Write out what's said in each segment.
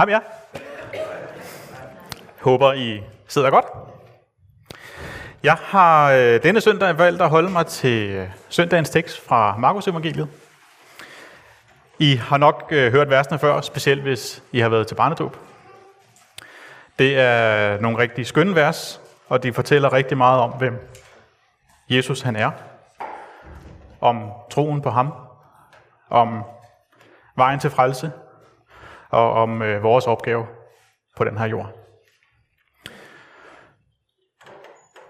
Hej med jer. Håber, I sidder godt. Jeg har denne søndag valgt at holde mig til søndagens tekst fra Markus Evangeliet. I har nok hørt versene før, specielt hvis I har været til barnedåb. Det er nogle rigtig skønne vers, og de fortæller rigtig meget om, hvem Jesus han er. Om troen på ham, om vejen til frelse og om vores opgave på den her jord.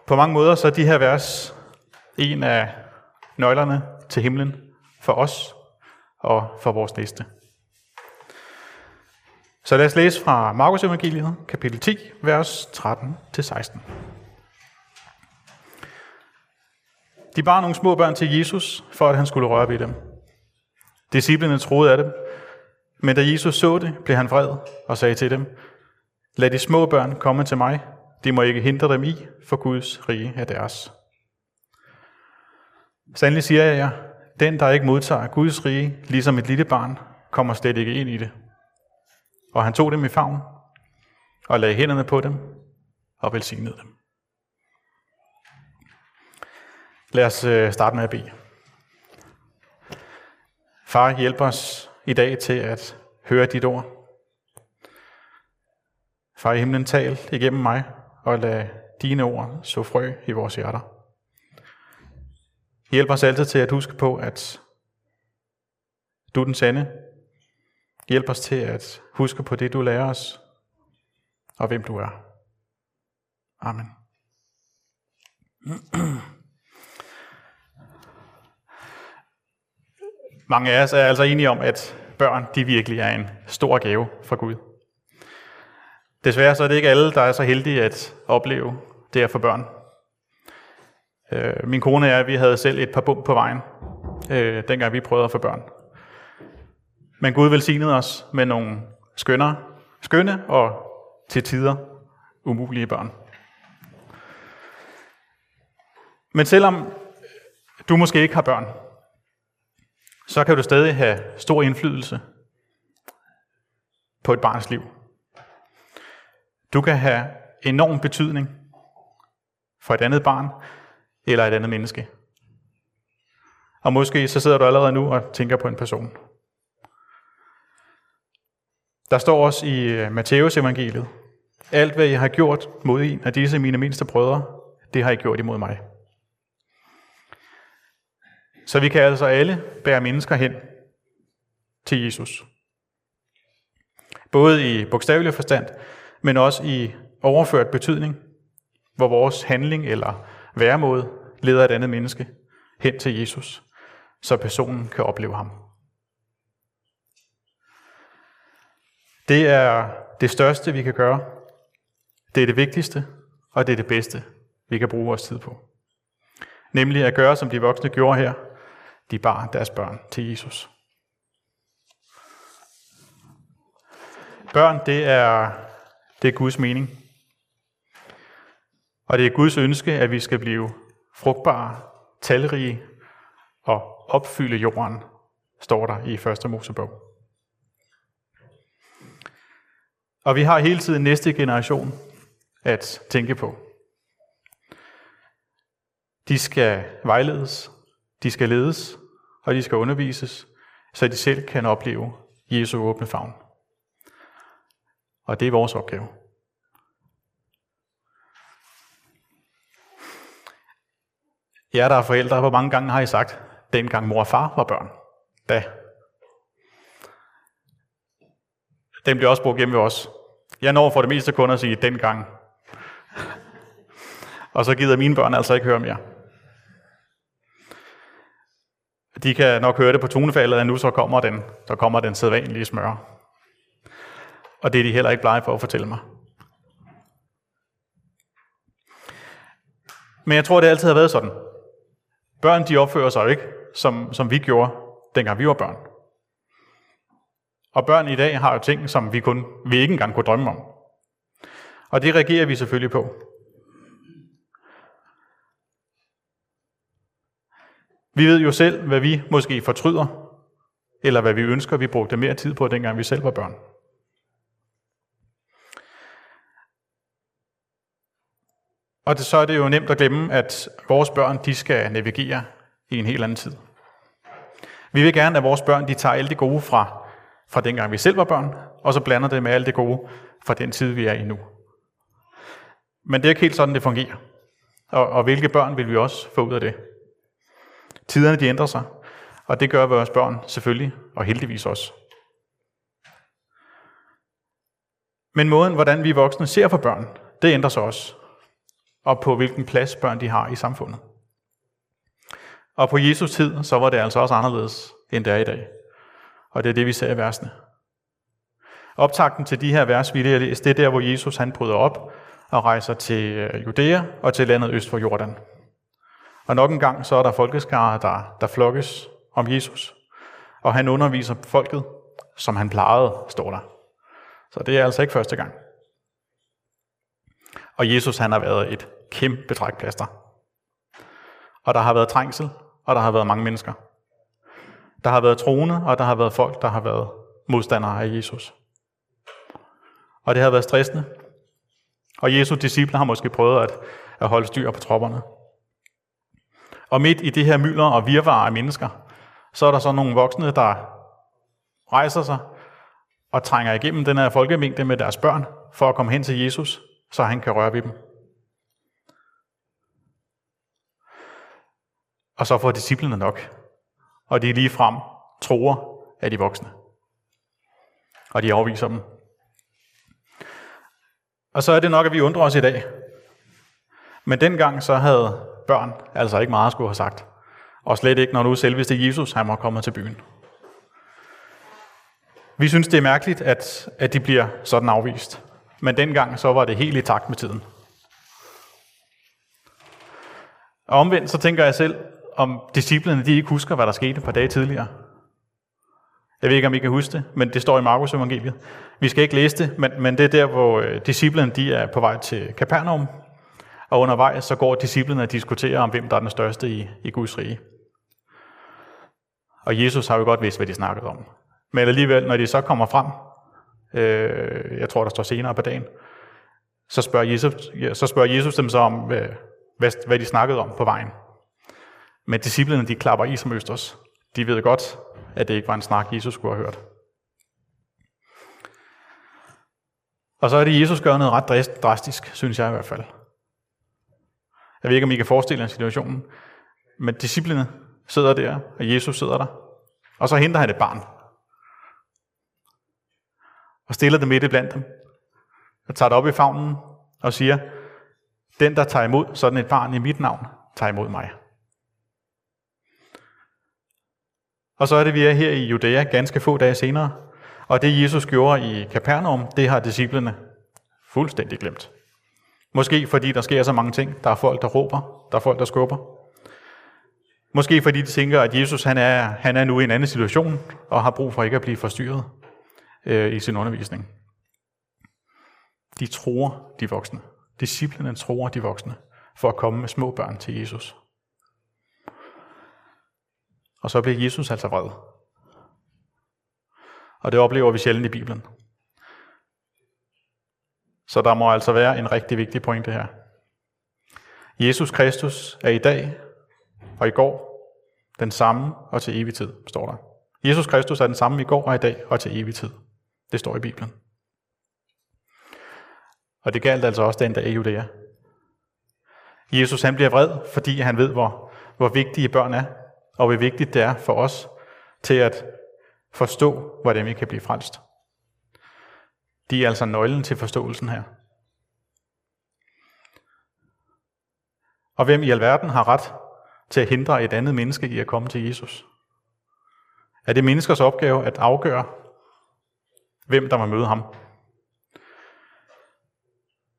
På mange måder så er de her vers en af nøglerne til himlen for os og for vores næste. Så lad os læse fra Markus Evangeliet, kapitel 10, vers 13-16. De bar nogle små børn til Jesus, for at han skulle røre ved dem. Disciplene troede af dem, men da Jesus så det, blev han vred og sagde til dem: "Lad de små børn komme til mig. De må ikke hindre dem i, for Guds rige er deres." Sandelig siger jeg jer, den, der ikke modtager Guds rige, ligesom et lille barn, kommer slet ikke ind i det. Og han tog dem i favn, og lagde hænderne på dem, og velsignede dem. Lad os starte med at bede. Far, hjælp os i dag til at høre dit ord. Far i himlen, tal igennem mig, og lad dine ord så frø i vores hjerter. Hjælp os altid til at huske på, at du er den sande. Hjælp os til at huske på det, du lærer os, og hvem du er. Amen. Mange af os er altså enige om, at børn de virkelig er en stor gave fra Gud. Desværre så er det ikke alle, der er så heldige at opleve det at få børn. Min kone og jeg, vi havde selv et par bump på vejen, dengang vi prøvede at få børn. Men Gud velsignede os med nogle skønne og til tider umulige børn. Men selvom du måske ikke har børn, så kan du stadig have stor indflydelse på et barns liv. Du kan have enorm betydning for et andet barn eller et andet menneske. Og måske så sidder du allerede nu og tænker på en person. Der står også i Matthæusevangeliet: "Alt hvad I har gjort mod en af disse mine mindste brødre, det har I gjort imod mig." Så vi kan altså alle bære mennesker hen til Jesus. Både i bogstavelig forstand, men også i overført betydning, hvor vores handling eller væremåde leder et andet menneske hen til Jesus, så personen kan opleve ham. Det er det største, vi kan gøre. Det er det vigtigste, og det er det bedste, vi kan bruge vores tid på. Nemlig at gøre, som de voksne gjorde her. De bar deres børn til Jesus. Børn, det er Guds mening. Og det er Guds ønske, at vi skal blive frugtbare, talrige og opfylde jorden, står der i 1. Mosebog. Og vi har hele tiden næste generation at tænke på. De skal vejledes, de skal ledes, og de skal undervises, så de selv kan opleve Jesu åbne favn. Og det er vores opgave. Jer, der er forældre, hvor mange gange har I sagt, dengang mor og far var børn? Da. Den bliver også brugt hjemme ved os. Jeg når for det meste kun at sige, dengang. Og så gider mine børn altså ikke høre mere. De kan nok høre det på tonefaldet, at nu så kommer den sædvanlige smøre. Og det er de heller ikke blege for at fortælle mig. Men jeg tror, det altid har været sådan. Børn de opfører sig jo ikke, som vi gjorde, dengang vi var børn. Og børn i dag har jo ting, som vi ikke engang kunne drømme om. Og det reagerer vi selvfølgelig på. Vi ved jo selv, hvad vi måske fortryder, eller hvad vi ønsker, vi brugte mere tid på, dengang vi selv var børn. Og det, så er det jo nemt at glemme, at vores børn, de skal navigere i en helt anden tid. Vi vil gerne, at vores børn, de tager alt det gode fra dengang vi selv var børn, og så blander det med alt det gode fra den tid, vi er i nu. Men det er ikke helt sådan, det fungerer. Og hvilke børn vil vi også få ud af det? Tiderne, de ændrer sig, og det gør vores børn selvfølgelig, og heldigvis også. Men måden, hvordan vi voksne ser for børn, det ændrer sig også. Og på hvilken plads børn de har i samfundet. Og på Jesus tid, så var det altså også anderledes, end det er i dag. Og det er det, vi ser i versene. Optakten til de her vers, vi læser, det er der, hvor Jesus han bryder op og rejser til Judæa og til landet øst for Jordan. Og nok en gang, så er der folkeskarer, der flokkes om Jesus. Og han underviser folket, som han plejede, står der. Så det er altså ikke første gang. Og Jesus, han har været et kæmpe trækplaster. Og der har været trængsel, og der har været mange mennesker. Der har været troende, og der har været folk, der har været modstandere af Jesus. Og det har været stressende. Og Jesu disciple har måske prøvet at holde styr på tropperne. Og midt i det her mylder og virvar af mennesker, så er der så nogle voksne, der rejser sig og trænger igennem den her folkemængde med deres børn, for at komme hen til Jesus, så han kan røre ved dem. Og så får disciplene nok, og de ligefrem tror af de voksne. Og de afviser dem. Og så er det nok, at vi undrer os i dag. Men dengang så havde børn altså ikke meget at skulle have sagt. Og slet ikke, når nu selveste Jesus, han var kommet til byen. Vi synes, det er mærkeligt, at de bliver sådan afvist. Men dengang så var det helt i takt med tiden. Og omvendt så tænker jeg selv, om disciplene de ikke husker, hvad der skete et par dage tidligere. Jeg ved ikke, om I kan huske det, men det står i Markus Evangeliet. Vi skal ikke læse det, men det er der, hvor disciplene de er på vej til Capernaum. Og undervejs så går disciplene og diskuterer om, hvem der er den største i Guds rige. Og Jesus har jo godt vidst, hvad de snakkede om. Men alligevel, når de så kommer frem, jeg tror, der står senere på dagen, så spørger Jesus dem så om, hvad de snakkede om på vejen. Men disciplene, de klapper i som østers. De ved godt, at det ikke var en snak, Jesus skulle have hørt. Og så er det, Jesus gør noget ret drastisk, synes jeg i hvert fald. Jeg ved ikke, om I kan forestille jer situationen, men disciplene sidder der, og Jesus sidder der, og så henter han et barn. Og stiller det midt i blandt dem, og tager det op i favnen, og siger, den, der tager imod sådan et barn i mit navn, tager imod mig. Og så er det, vi er her i Judæa ganske få dage senere, og det, Jesus gjorde i Capernaum, det har disciplene fuldstændig glemt. Måske fordi der sker så mange ting. Der er folk, der råber, der er folk, der skubber. Måske fordi de tænker, at Jesus han er nu i en anden situation, og har brug for ikke at blive forstyrret i sin undervisning. De tror de voksne. Disciplene tror de voksne, for at komme med små børn til Jesus. Og så bliver Jesus altså vred. Og det oplever vi sjældent i Bibelen. Så der må altså være en rigtig vigtig pointe her. Jesus Kristus er i dag og i går den samme og til evig tid, står der. Jesus Kristus er den samme i går og i dag og til evig tid. Det står i Bibelen. Og det galt altså også den dag i Judæa. Jesus han bliver vred, fordi han ved, hvor vigtige børn er, og hvor vigtigt det er for os til at forstå, hvordan vi kan blive frelst. De er altså nøglen til forståelsen her. Og hvem i alverden har ret til at hindre et andet menneske i at komme til Jesus? Er det menneskers opgave at afgøre, hvem der må møde ham?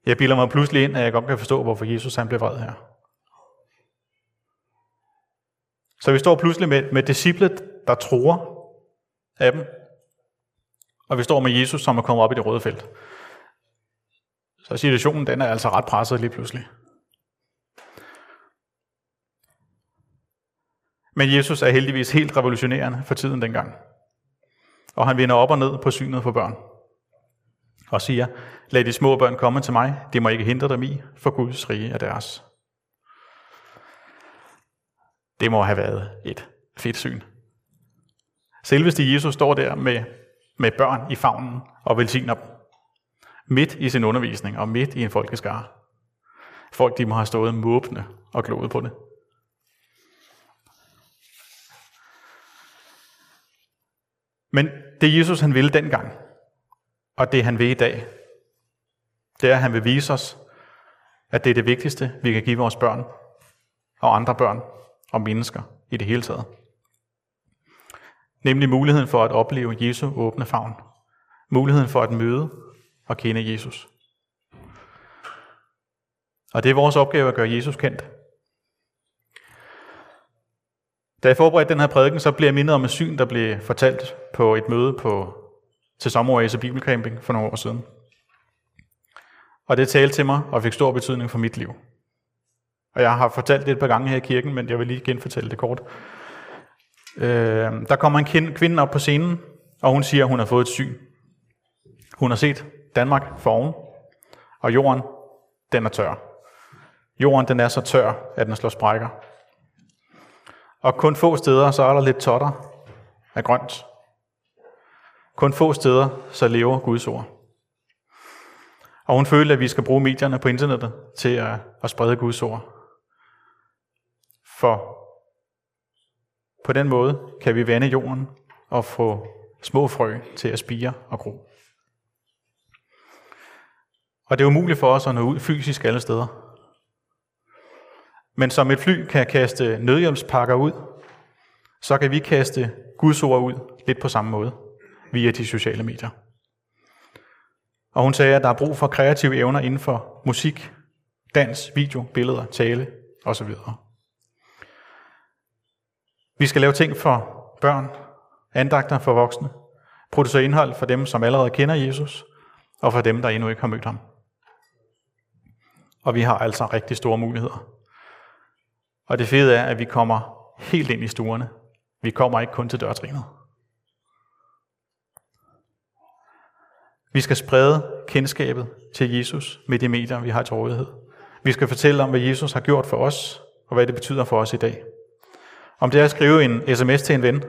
Jeg bilder mig pludselig ind, at jeg godt kan forstå, hvorfor Jesus han blev vred her. Så vi står pludselig med disciplet, der tror af dem, og vi står med Jesus, som er kommet op i det røde felt. Så situationen, den er altså ret presset lige pludselig. Men Jesus er heldigvis helt revolutionerende for tiden dengang. Og han vender op og ned på synet på børn. og siger, lad de små børn komme til mig, det må ikke hindre dem i, for Guds rige er deres. Det må have været et fedt syn. Selveste Jesus står der med børn i favnen og velsigner dem. Midt i sin undervisning og midt i en folkeskare. Folk, de må have stået måbende og gloet på det. Men det Jesus han ville dengang, og det han vil i dag, det er, at han vil vise os, at det er det vigtigste, vi kan give vores børn og andre børn og mennesker i det hele taget. Nemlig muligheden for at opleve Jesu åbne favn. Muligheden for at møde og kende Jesus. Og det er vores opgave at gøre Jesus kendt. Da jeg forberedte den her prædiken, så blev jeg mindet om et syn, der blev fortalt på et møde til sommerårets bibelcamping for nogle år siden. Og det talte til mig og fik stor betydning for mit liv. Og jeg har fortalt det et par gange her i kirken, men jeg vil lige genfortælle det kort. Der kommer en kvinde op på scenen, og hun siger, at hun har fået et syn. Hun har set Danmark foroven, og jorden, den er tør. Jorden, den er så tør, at den slår sprækker. Og kun få steder, så er der lidt totter af grønt. Kun få steder, så lever Guds ord. Og hun følte, at vi skal bruge medierne på internettet til at sprede Guds ord. For på den måde kan vi vande jorden og få små frø til at spire og gro. Og det er umuligt for os at nå ud fysisk alle steder. Men som et fly kan kaste nødhjælpspakker ud, så kan vi kaste Guds ord ud lidt på samme måde via de sociale medier. Og hun sagde, at der er brug for kreative evner inden for musik, dans, video, billeder, tale osv. Vi skal lave ting for børn, andagter for voksne, producere indhold for dem, som allerede kender Jesus, og for dem, der endnu ikke har mødt ham. Og vi har altså rigtig store muligheder. Og det fede er, at vi kommer helt ind i stuerne. Vi kommer ikke kun til dørtrinet. Vi skal sprede kendskabet til Jesus med de medier, vi har til rådighed. Vi skal fortælle om, hvad Jesus har gjort for os, og hvad det betyder for os i dag. Om det er at skrive en sms til en ven,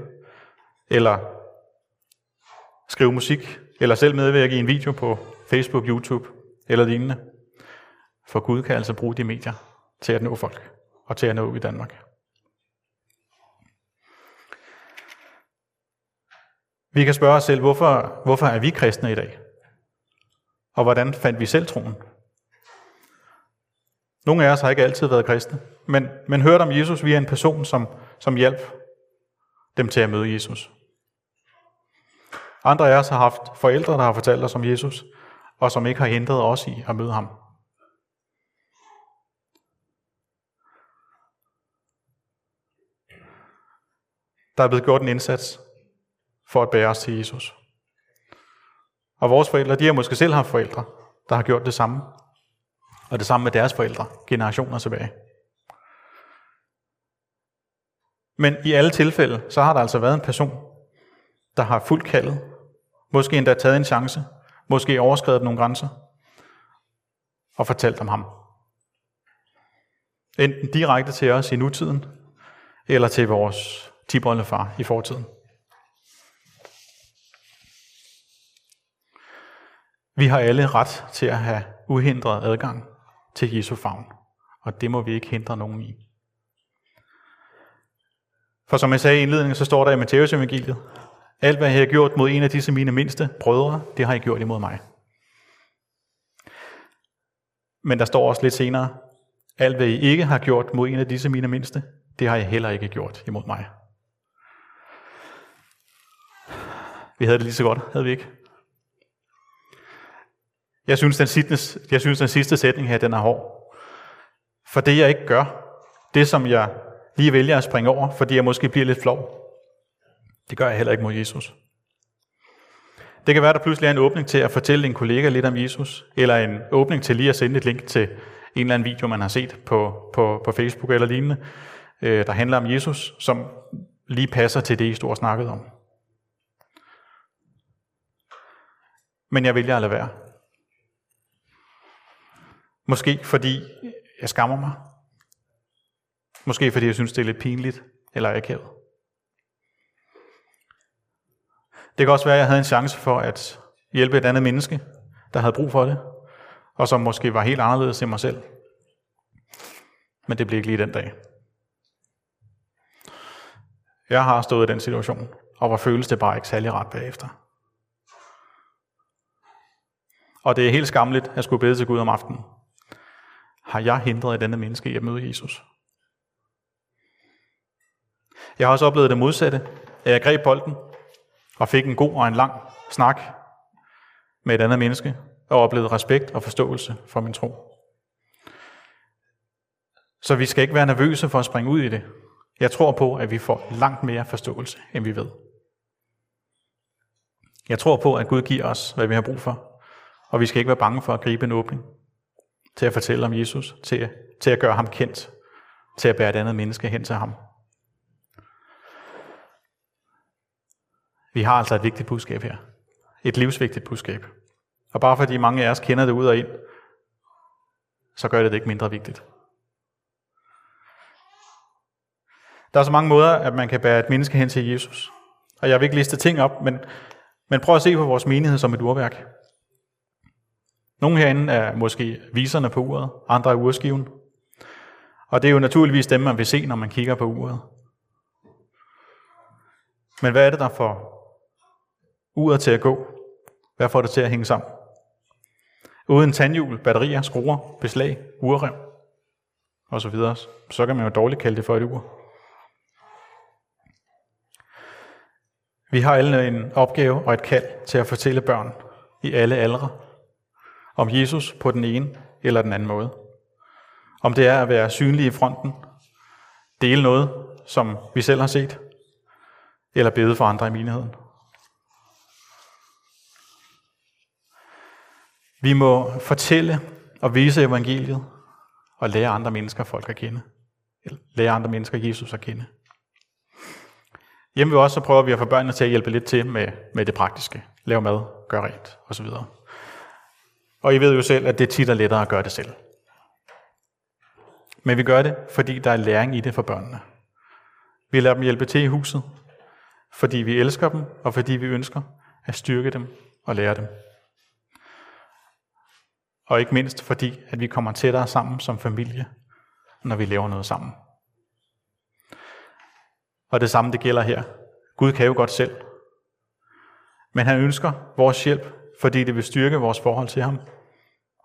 eller skrive musik, eller selv medvirke i en video på Facebook, YouTube eller lignende. For Gud kan altså bruge de medier til at nå folk, og til at nå ud i Danmark. Vi kan spørge os selv, hvorfor er vi kristne i dag? Og hvordan fandt vi selv troen? Nogle af os har ikke altid været kristne, men hørte om Jesus via en person, som hjalp dem til at møde Jesus. Andre af os har haft forældre, der har fortalt os om Jesus, og som ikke har hindret os i at møde ham. Der er blevet gjort en indsats for at bære os til Jesus. Og vores forældre, de har måske selv haft forældre, der har gjort det samme. Og det samme med deres forældre, generationer tilbage. Men i alle tilfælde, så har der altså været en person, der har fuldt kaldet, måske endda taget en chance, måske overskredet nogle grænser, og fortalt om ham. Enten direkte til os i nutiden, eller til vores tipoldefar i fortiden. Vi har alle ret til at have uhindret adgang til Jesu favn, og det må vi ikke hindre nogen i. For som jeg sagde i indledningen, så står der i Matthæusevangeliet, alt hvad I har gjort mod en af disse mine mindste brødre, det har I gjort imod mig. Men der står også lidt senere, alt hvad I ikke har gjort mod en af disse mine mindste, det har I heller ikke gjort imod mig. Vi havde det lige så godt, havde vi ikke? Jeg synes, den sidste sætning her, den er hård. For det jeg ikke gør, det som jeg lige vælger at springe over, fordi jeg måske bliver lidt flov, det gør jeg heller ikke mod Jesus. Det kan være, der pludselig er en åbning til at fortælle en kollega lidt om Jesus, eller en åbning til lige at sende et link til en eller anden video, man har set på Facebook eller lignende, der handler om Jesus, som lige passer til det, I stod og snakkede om. Men jeg vælger at lade være, Måske fordi jeg skammer mig. Måske fordi jeg synes, det er lidt pinligt eller akavet. Det kan også være, at jeg havde en chance for at hjælpe et andet menneske, der havde brug for det, og som måske var helt anderledes end mig selv. Men det blev ikke lige den dag. Jeg har stået i den situation, og hvor føles det bare ikke særlig ret bagefter. Og det er helt skamligt at skulle bede til Gud om aftenen. Har jeg hindret et andet menneske i at møde Jesus? Jeg har også oplevet det modsatte. Jeg greb bolden og fik en god og en lang snak med et andet menneske, og oplevede respekt og forståelse for min tro. Så vi skal ikke være nervøse for at springe ud i det. Jeg tror på, at vi får langt mere forståelse, end vi ved. Jeg tror på, at Gud giver os, hvad vi har brug for, og vi skal ikke være bange for at gribe en åbning til at fortælle om Jesus, til at gøre ham kendt, til at bære et andet menneske hen til ham. Vi har altså et vigtigt budskab her. Et livsvigtigt budskab. Og bare fordi mange af os kender det ud og ind, så gør det ikke mindre vigtigt. Der er så mange måder, at man kan bære et menneske hen til Jesus. Og jeg vil ikke liste ting op, men prøv at se på vores menighed som et urværk. Nogle herinde er måske viserne på uret, andre er urskiven. Og det er jo naturligvis dem, man vil se, når man kigger på uret. Men hvad er det, der får uret til at gå? Hvad får det til at hænge sammen? Uden tandhjul, batterier, skruer, beslag, urrem og så videre, så kan man jo dårligt kalde det for et ur. Vi har alle en opgave og et kald til at fortælle børn i alle aldre om Jesus på den ene eller den anden måde. Om det er at være synlig i fronten, dele noget, som vi selv har set, eller bede for andre i menigheden. Vi må fortælle og vise evangeliet og lære andre mennesker folk at kende. Lære andre mennesker Jesus at kende. Hjemme ved os, så prøver vi at få børnene til at hjælpe lidt til med det praktiske. Lave mad, gøre rent osv. Og I ved jo selv, at det tit er lettere at gøre det selv. Men vi gør det, fordi der er læring i det for børnene. Vi lader dem hjælpe til i huset, fordi vi elsker dem, og fordi vi ønsker at styrke dem og lære dem. Og ikke mindst fordi, at vi kommer tættere sammen som familie, når vi laver noget sammen. Og det samme, det gælder her. Gud kan jo godt selv. Men han ønsker vores hjælp, fordi det vil styrke vores forhold til ham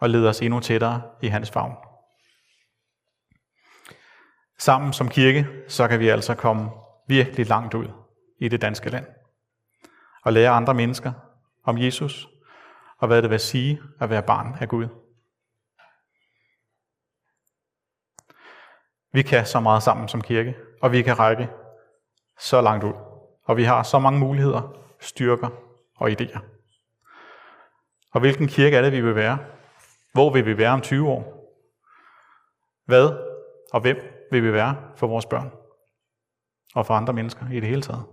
og lede os endnu tættere i hans favn. Sammen som kirke, så kan vi altså komme virkelig langt ud i det danske land og lære andre mennesker om Jesus og hvad det vil sige at være barn af Gud. Vi kan så meget sammen som kirke, og vi kan række så langt ud, og vi har så mange muligheder, styrker og idéer. Og hvilken kirke er det, vi vil være? Hvor vil vi være om 20 år? Hvad og hvem vil vi være for vores børn? Og for andre mennesker i det hele taget?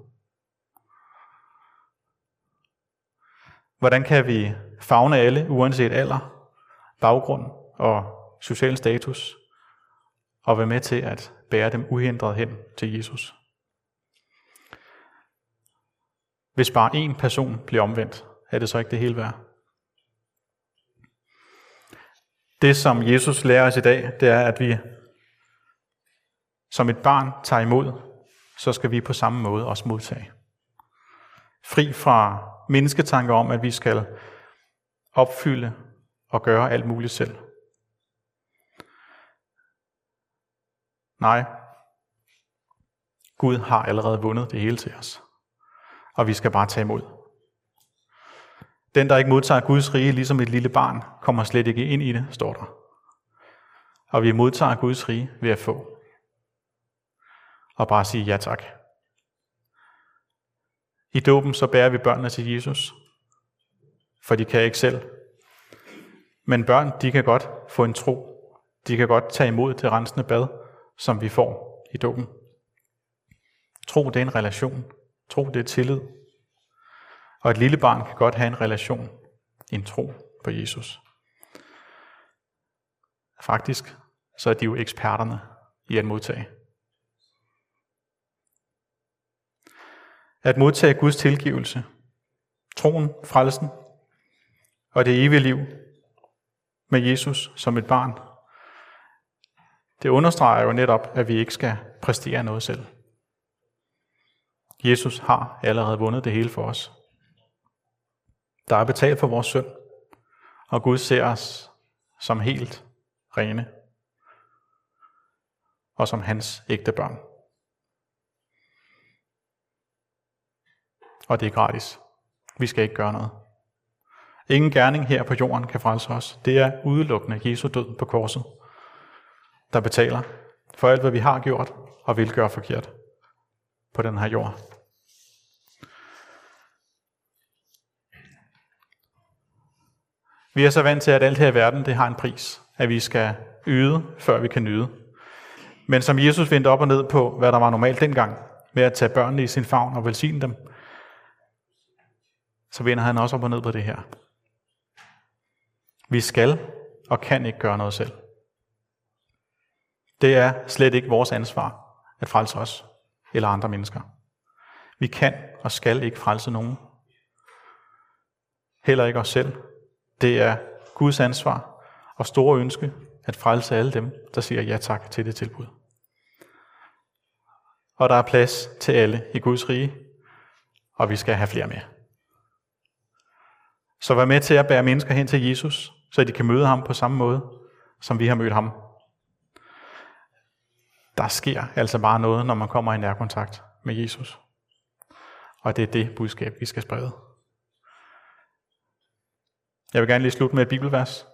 Hvordan kan vi favne alle, uanset alder, baggrund og social status, og være med til at bære dem uhindret hen til Jesus? Hvis bare én person bliver omvendt, er det så ikke det hele værd? Det, som Jesus lærer os i dag, det er, at vi som et barn tager imod, så skal vi på samme måde også modtage. Fri fra mennesketanker om, at vi skal opfylde og gøre alt muligt selv. Nej, Gud har allerede vundet det hele til os, og vi skal bare tage imod. Den, der ikke modtager Guds rige, ligesom et lille barn, kommer slet ikke ind i det, står der. Og vi modtager Guds rige ved at få. Og bare sige ja tak. I dåben så bærer vi børnene til Jesus, for de kan ikke selv. Men børn, de kan godt få en tro. De kan godt tage imod det rensende bad, som vi får i dåben. Tro, det er en relation. Tro, det er tillid. Og et lille barn kan godt have en relation, en tro på Jesus. Faktisk så er de jo eksperterne i at modtage. At modtage Guds tilgivelse, troen, frelsen og det evige liv med Jesus som et barn, det understreger jo netop, at vi ikke skal præstere noget selv. Jesus har allerede vundet det hele for os. Der er betalt for vores synd, og Gud ser os som helt rene og som hans ægte børn. Og det er gratis. Vi skal ikke gøre noget. Ingen gerning her på jorden kan frelse os. Det er udelukkende Jesu død på korset, der betaler for alt, hvad vi har gjort og vil gøre forkert på den her jord. Vi er så vant til, at alt her i verden, det har en pris, at vi skal yde, før vi kan nyde. Men som Jesus vendte op og ned på, hvad der var normalt dengang, med at tage børnene i sin favn og velsigne dem, så vender han også op og ned på det her. Vi skal og kan ikke gøre noget selv. Det er slet ikke vores ansvar at frelse os eller andre mennesker. Vi kan og skal ikke frelse nogen. Heller ikke os selv. Det er Guds ansvar og store ønske at frelse alle dem, der siger ja tak til det tilbud. Og der er plads til alle i Guds rige, og vi skal have flere med. Så vær med til at bære mennesker hen til Jesus, så de kan møde ham på samme måde, som vi har mødt ham. Der sker altså bare noget, når man kommer i nærkontakt med Jesus. Og det er det budskab, vi skal sprede. Jeg vil gerne lige slutte med et bibelvers.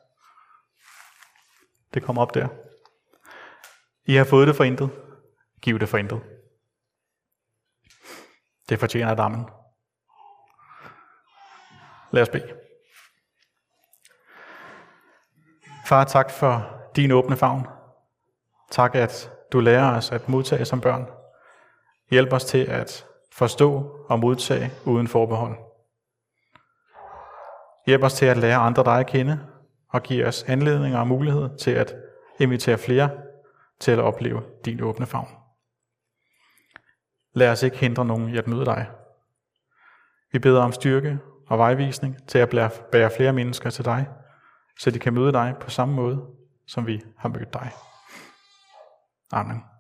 Det kommer op der. I har fået det for intet. Giv det for intet. Det fortjener dammen. Lad os bede. Far, tak for din åbne favn. Tak, at du lærer os at modtage som børn. Hjælp os til at forstå og modtage uden forbehold. Hjælp os til at lære andre dig at kende, og give os anledninger og mulighed til at invitere flere til at opleve din åbne favn. Lad os ikke hindre nogen i at møde dig. Vi beder om styrke og vejvisning til at bære flere mennesker til dig, så de kan møde dig på samme måde, som vi har mødt dig. Amen.